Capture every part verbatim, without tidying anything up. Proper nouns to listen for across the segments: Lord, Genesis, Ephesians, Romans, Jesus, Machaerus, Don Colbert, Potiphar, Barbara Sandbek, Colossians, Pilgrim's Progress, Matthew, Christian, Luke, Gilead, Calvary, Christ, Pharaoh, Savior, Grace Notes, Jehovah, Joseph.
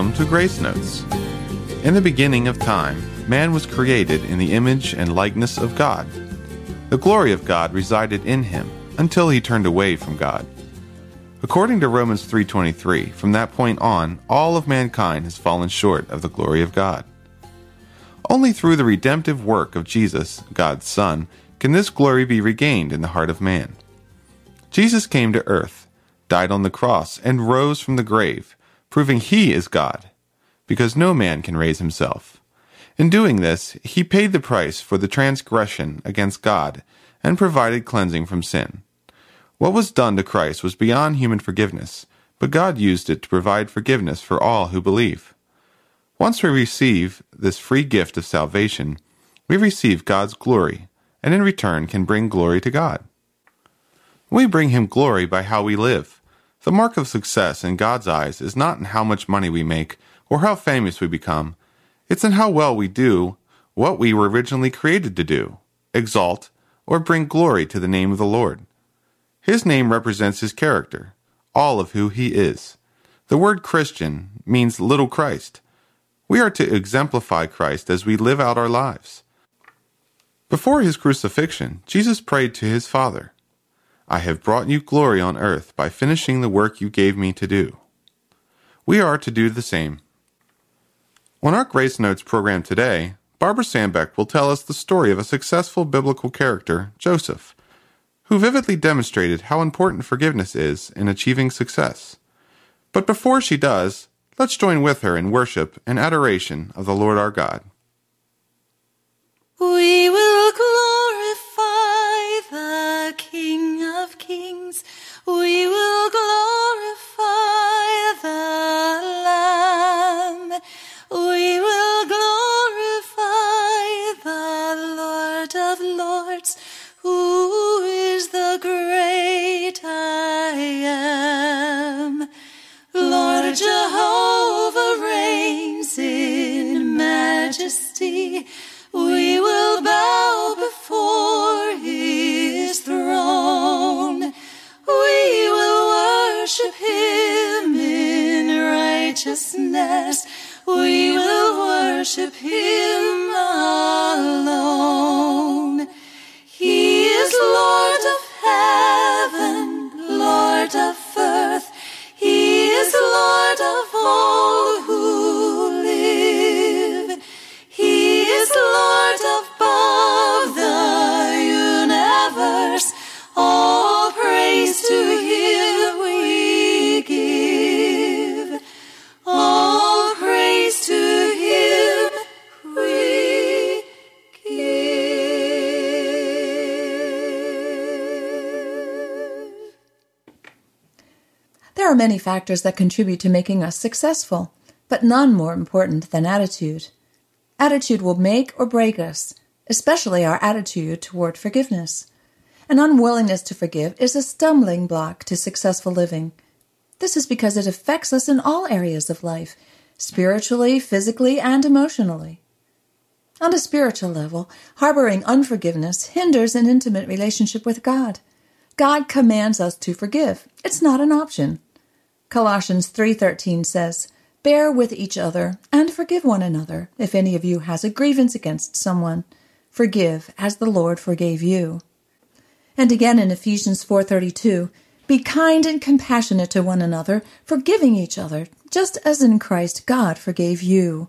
Welcome to Grace Notes. In the beginning of time, man was created in the image and likeness of God. The glory of God resided in him until he turned away from God. According to Romans three twenty-three, from that point on, all of mankind has fallen short of the glory of God. Only through the redemptive work of Jesus, God's Son, can this glory be regained in the heart of man. Jesus came to earth, died on the cross, and rose from the grave, proving he is God, because no man can raise himself. In doing this, he paid the price for the transgression against God and provided cleansing from sin. What was done to Christ was beyond human forgiveness, but God used it to provide forgiveness for all who believe. Once we receive this free gift of salvation, we receive God's glory, and in return can bring glory to God. We bring him glory by how we live. The mark of success in God's eyes is not in how much money we make or how famous we become. It's in how well we do what we were originally created to do, exalt, or bring glory to the name of the Lord. His name represents his character, all of who he is. The word Christian means little Christ. We are to exemplify Christ as we live out our lives. Before his crucifixion, Jesus prayed to his Father, "I have brought you glory on earth by finishing the work you gave me to do." We are to do the same. On our Grace Notes program today, Barbara Sandbek will tell us the story of a successful biblical character, Joseph, who vividly demonstrated how important forgiveness is in achieving success. But before she does, let's join with her in worship and adoration of the Lord our God. We will glorify the King of Kings. We will glorify the Lamb. We will glorify the Lord of Lords, who is the great I am. Lord Jehovah reigns in majesty. We will bow before his throne. We will worship him in righteousness. We will worship him alone. He is Lord of heaven, Lord of earth. He is Lord of all who live. He is Lord above the universe. All praise to him we give. All praise to him we give. There are many factors that contribute to making us successful, but none more important than attitude. Attitude will make or break us, especially our attitude toward forgiveness. An unwillingness to forgive is a stumbling block to successful living. This is because it affects us in all areas of life, spiritually, physically, and emotionally. On a spiritual level, harboring unforgiveness hinders an intimate relationship with God. God commands us to forgive. It's not an option. Colossians three thirteen says, "Bear with each other and forgive one another if any of you has a grievance against someone. Forgive as the Lord forgave you." And again in Ephesians four thirty-two, "Be kind and compassionate to one another, forgiving each other, just as in Christ God forgave you."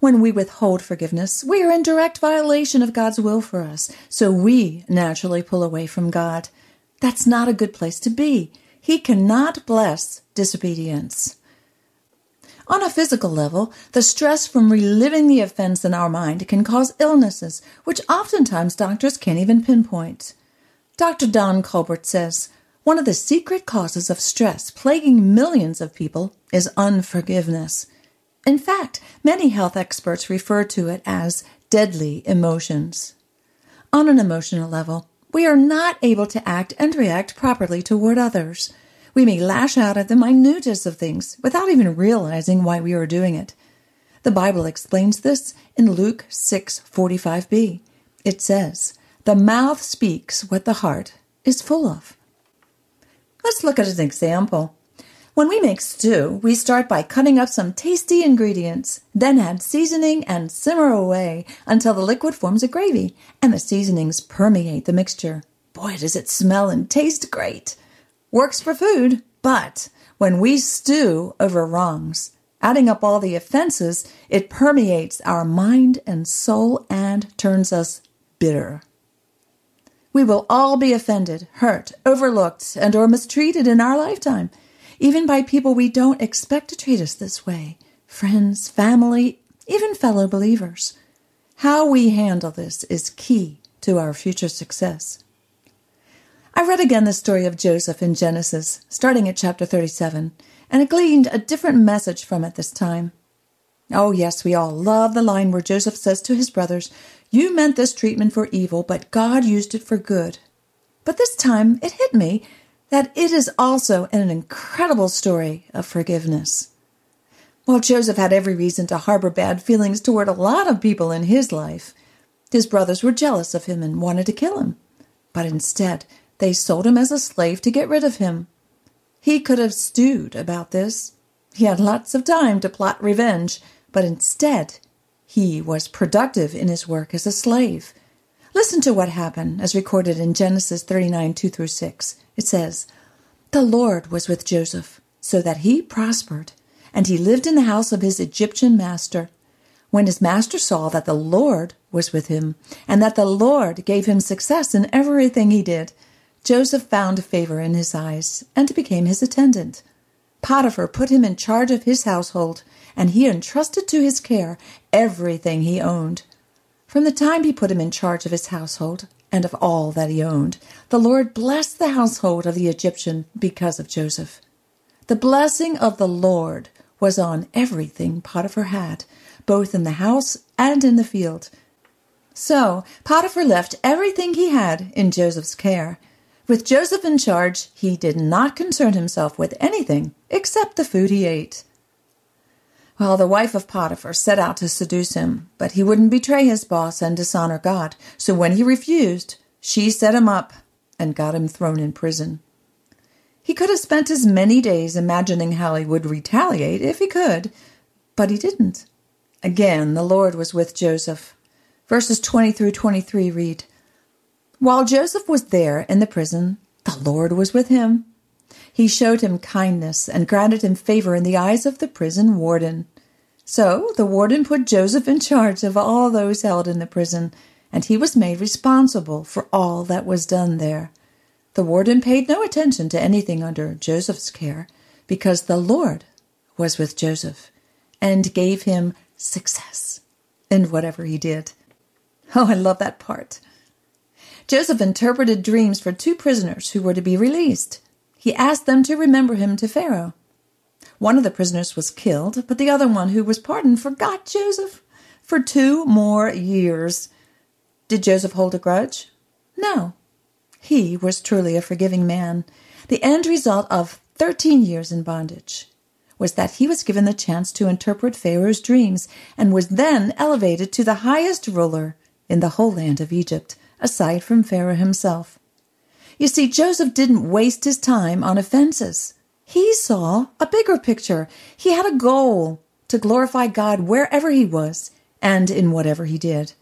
When we withhold forgiveness, we are in direct violation of God's will for us, so we naturally pull away from God. That's not a good place to be. He cannot bless disobedience. On a physical level, the stress from reliving the offense in our mind can cause illnesses, which oftentimes doctors can't even pinpoint. Doctor Don Colbert says, "One of the secret causes of stress plaguing millions of people is unforgiveness. In fact, many health experts refer to it as deadly emotions." On an emotional level, we are not able to act and react properly toward others. We may lash out at the minutest of things without even realizing why we are doing it. The Bible explains this in Luke six forty-five b. It says, "The mouth speaks what the heart is full of." Let's look at an example. When we make stew, we start by cutting up some tasty ingredients, then add seasoning and simmer away until the liquid forms a gravy and the seasonings permeate the mixture. Boy, does it smell and taste great! Works for food, but when we stew over wrongs, adding up all the offenses, it permeates our mind and soul and turns us bitter. We will all be offended, hurt, overlooked, and or mistreated in our lifetime. Even by people we don't expect to treat us this way, friends, family, even fellow believers. How we handle this is key to our future success. I read again the story of Joseph in Genesis, starting at chapter thirty-seven, and I gleaned a different message from it this time. Oh yes, we all love the line where Joseph says to his brothers, "You meant this treatment for evil, but God used it for good." But this time it hit me that it is also an incredible story of forgiveness. While Joseph had every reason to harbor bad feelings toward a lot of people in his life, his brothers were jealous of him and wanted to kill him. But instead, they sold him as a slave to get rid of him. He could have stewed about this. He had lots of time to plot revenge, but instead, he was productive in his work as a slave. Listen to what happened as recorded in Genesis thirty-nine, two through six. It says, "The Lord was with Joseph, so that he prospered, and he lived in the house of his Egyptian master. When his master saw that the Lord was with him, and that the Lord gave him success in everything he did, Joseph found favor in his eyes and became his attendant. Potiphar put him in charge of his household, and he entrusted to his care everything he owned. From the time he put him in charge of his household and of all that he owned, the Lord blessed the household of the Egyptian because of Joseph. The blessing of the Lord was on everything Potiphar had, both in the house and in the field. So Potiphar left everything he had in Joseph's care. With Joseph in charge, he did not concern himself with anything except the food he ate. Well, the wife of Potiphar set out to seduce him, but he wouldn't betray his boss and dishonor God. So when he refused, she set him up and got him thrown in prison. He could have spent his many days imagining how he would retaliate if he could, but he didn't. Again, the Lord was with Joseph. Verses twenty through twenty-three read, "While Joseph was there in the prison, the Lord was with him. He showed him kindness and granted him favor in the eyes of the prison warden. So the warden put Joseph in charge of all those held in the prison, and he was made responsible for all that was done there. The warden paid no attention to anything under Joseph's care, because the Lord was with Joseph and gave him success in whatever he did." Oh, I love that part. Joseph interpreted dreams for two prisoners who were to be released. He asked them to remember him to Pharaoh. One of the prisoners was killed, but the other one, who was pardoned, forgot Joseph for two more years. Did Joseph hold a grudge? No. He was truly a forgiving man. The end result of thirteen years in bondage was that he was given the chance to interpret Pharaoh's dreams and was then elevated to the highest ruler in the whole land of Egypt, aside from Pharaoh himself. You see, Joseph didn't waste his time on offenses. He saw a bigger picture. He had a goal to glorify God wherever he was and in whatever he did.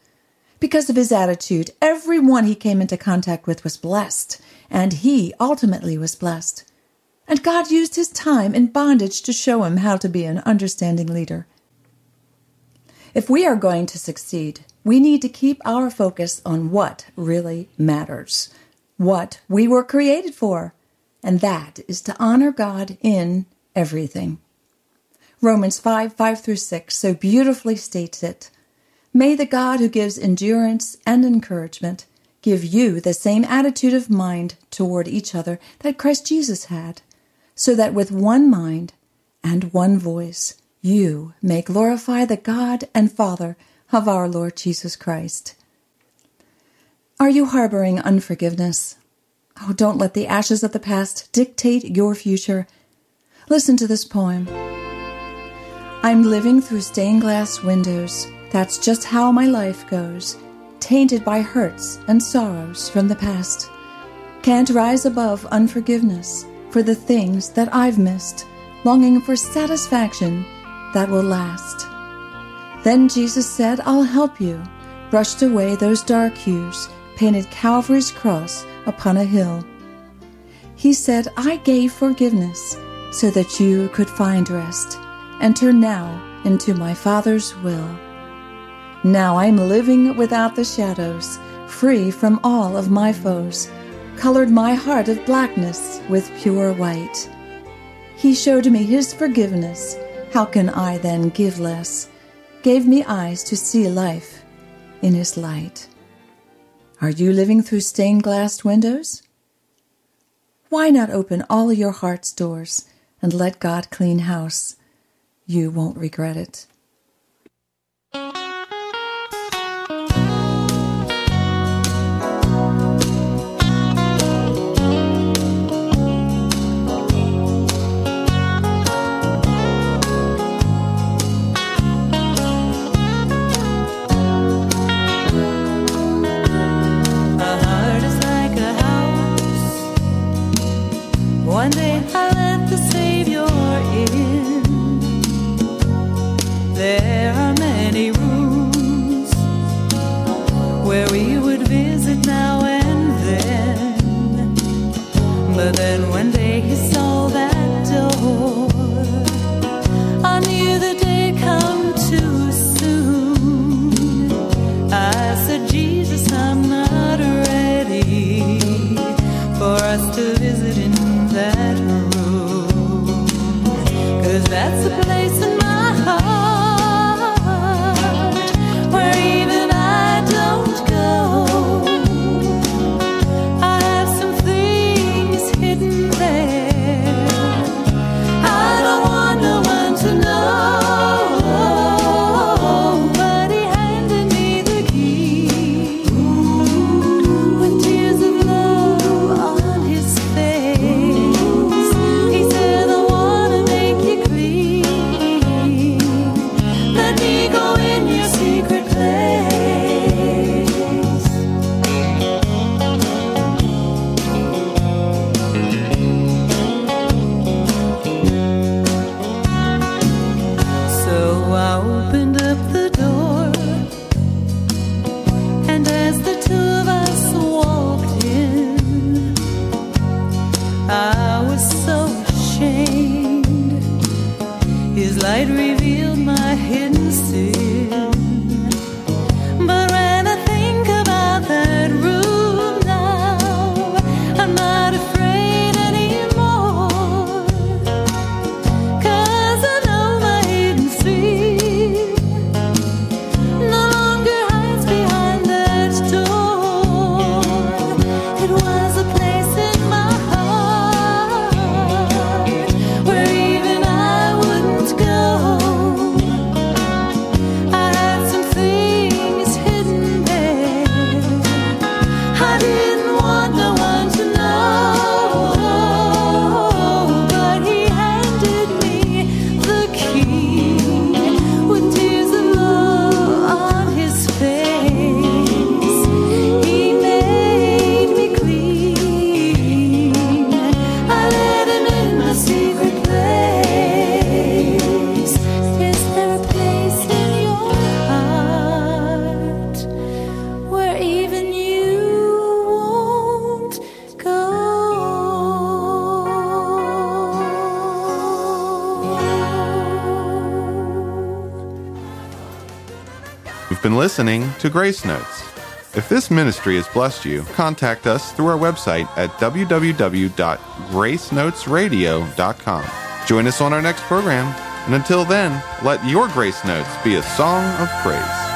Because of his attitude, everyone he came into contact with was blessed, and he ultimately was blessed. And God used his time in bondage to show him how to be an understanding leader. If we are going to succeed, we need to keep our focus on what really matters, what we were created for, and that is to honor God in everything. Romans five, five through six so beautifully states it. "May the God who gives endurance and encouragement give you the same attitude of mind toward each other that Christ Jesus had, so that with one mind and one voice you may glorify the God and Father of our Lord Jesus Christ." Are you harboring unforgiveness? Oh, don't let the ashes of the past dictate your future. Listen to this poem. "I'm living through stained glass windows. That's just how my life goes, tainted by hurts and sorrows from the past. Can't rise above unforgiveness for the things that I've missed. longing for satisfaction that will last. Then Jesus said, "I'll help you," brushed away those dark hues, painted Calvary's cross upon a hill. He said, "I gave forgiveness so that you could find rest. Enter now into my Father's will." Now I'm living without the shadows, free from all of my foes, colored my heart of blackness with pure white. He showed me his forgiveness. How can I then give less? Gave me eyes to see life in his light. Are you living through stained glass windows? Why not open all your heart's doors and let God clean house? You won't regret it. One day I let the Savior in. There are many rooms where we would visit now and then. But then one day he saw that door. I knew the day come too soon. I said, "Jesus, I'm not ready for us to visit in that room, 'cause that's the place in my heart where even I don't go. I have some things hidden there I don't want no one to know." But he handed me the key with tears of love on his face. Been listening to Grace Notes. If this ministry has blessed you, contact us through our website at w w w dot grace notes radio dot com. Join us on our next program, and until then, let your grace notes be a song of praise.